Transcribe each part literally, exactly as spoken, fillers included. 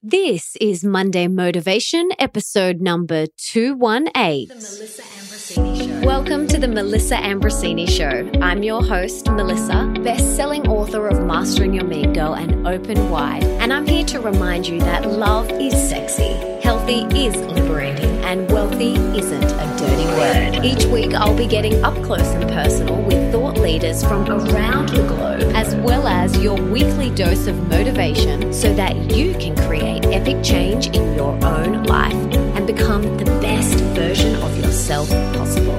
This is Monday Motivation, episode number two eighteen. The Melissa Ambrosini Show. Welcome to the Melissa Ambrosini Show. I'm your host, Melissa, best-selling author of Mastering Your Mean Girl and Open Wide, and I'm here to remind you that love is sexy, healthy is liberating, and wealthy isn't a dirty word. Each week, I'll be getting up close and personal with thought leaders from around the globe, as well as your weekly dose of motivation so that you can create epic change in your own life and become the best version of yourself possible.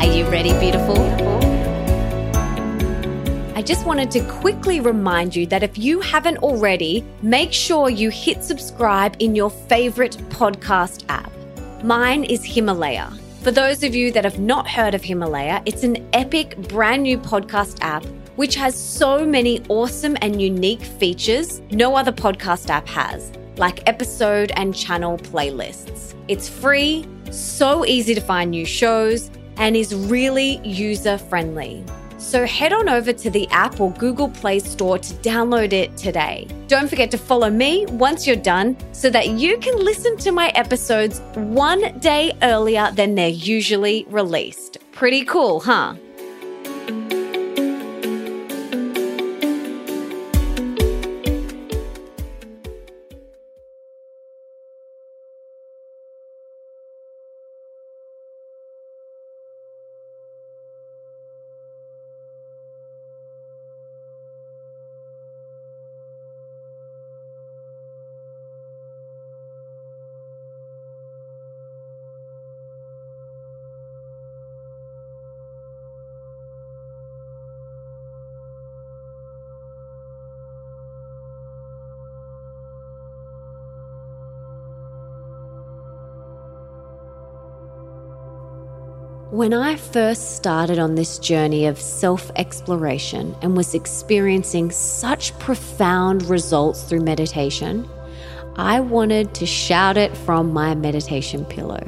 Are you ready, beautiful? I just wanted to quickly remind you that if you haven't already, make sure you hit subscribe in your favorite podcast app. Mine is Himalaya. For those of you that have not heard of Himalaya, it's an epic brand new podcast app which has so many awesome and unique features no other podcast app has, like episode and channel playlists. It's free, so easy to find new shows, and is really user-friendly. So head on over to the app or Google Play Store to download it today. Don't forget to follow me once you're done so that you can listen to my episodes one day earlier than they're usually released. Pretty cool, huh? When I first started on this journey of self-exploration and was experiencing such profound results through meditation, I wanted to shout it from my meditation pillow.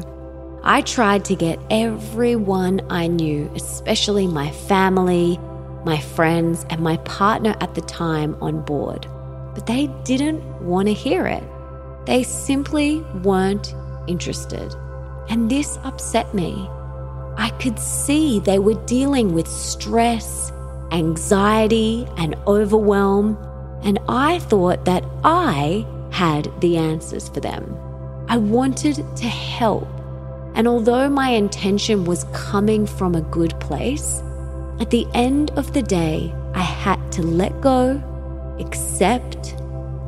I tried to get everyone I knew, especially my family, my friends, and my partner at the time on board, but they didn't want to hear it. They simply weren't interested, and this upset me. I could see they were dealing with stress, anxiety, and overwhelm, and I thought that I had the answers for them. I wanted to help, and although my intention was coming from a good place, at the end of the day, I had to let go, accept,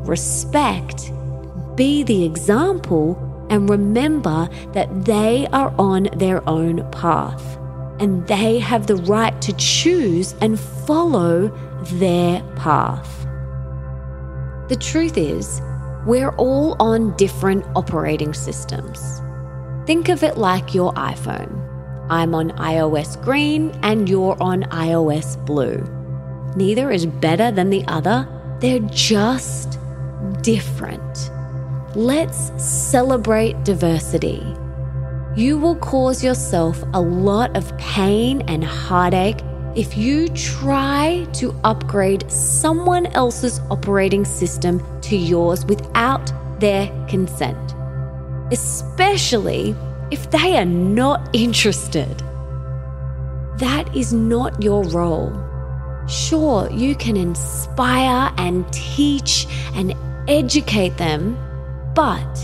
respect, be the example, and remember that they are on their own path and they have the right to choose and follow their path. The truth is, we're all on different operating systems. Think of it like your iPhone. I'm on iOS green and you're on iOS blue. Neither is better than the other. They're just different. Let's celebrate diversity. You will cause yourself a lot of pain and heartache if you try to upgrade someone else's operating system to yours without their consent, especially if they are not interested. That is not your role. Sure, you can inspire and teach and educate them, but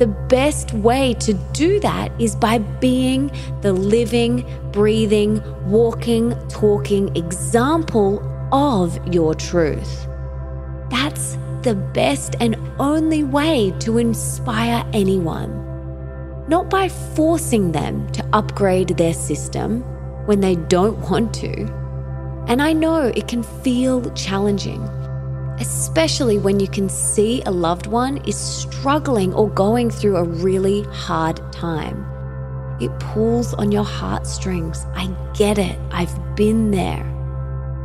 the best way to do that is by being the living, breathing, walking, talking example of your truth. That's the best and only way to inspire anyone. Not by forcing them to upgrade their system when they don't want to. And I know it can feel challenging, especially when you can see a loved one is struggling or going through a really hard time. It pulls on your heartstrings. I get it. I've been there.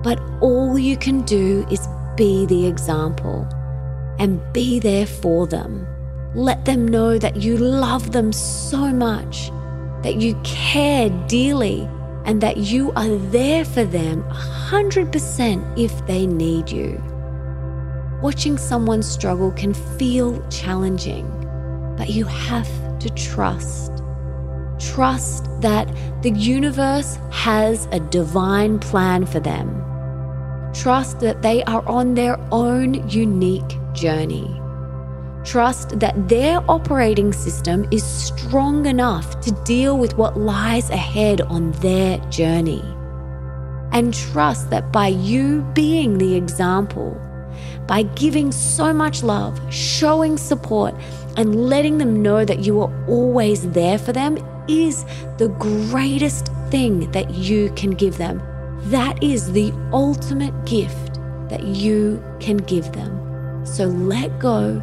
But all you can do is be the example and be there for them. Let them know that you love them so much, that you care dearly, and that you are there for them one hundred percent if they need you. watching someone struggle can feel challenging, but you have to trust. Trust that the universe has a divine plan for them. Trust that they are on their own unique journey. Trust that their operating system is strong enough to deal with what lies ahead on their journey. And trust that by you being the example, by giving so much love, showing support, and letting them know that you are always there for them is the greatest thing that you can give them. That is the ultimate gift that you can give them. So let go,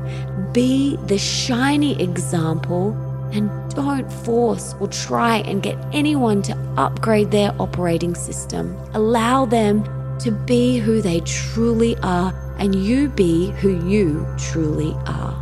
be the shiny example, and don't force or try and get anyone to upgrade their operating system. Allow them to be who they truly are, and you be who you truly are.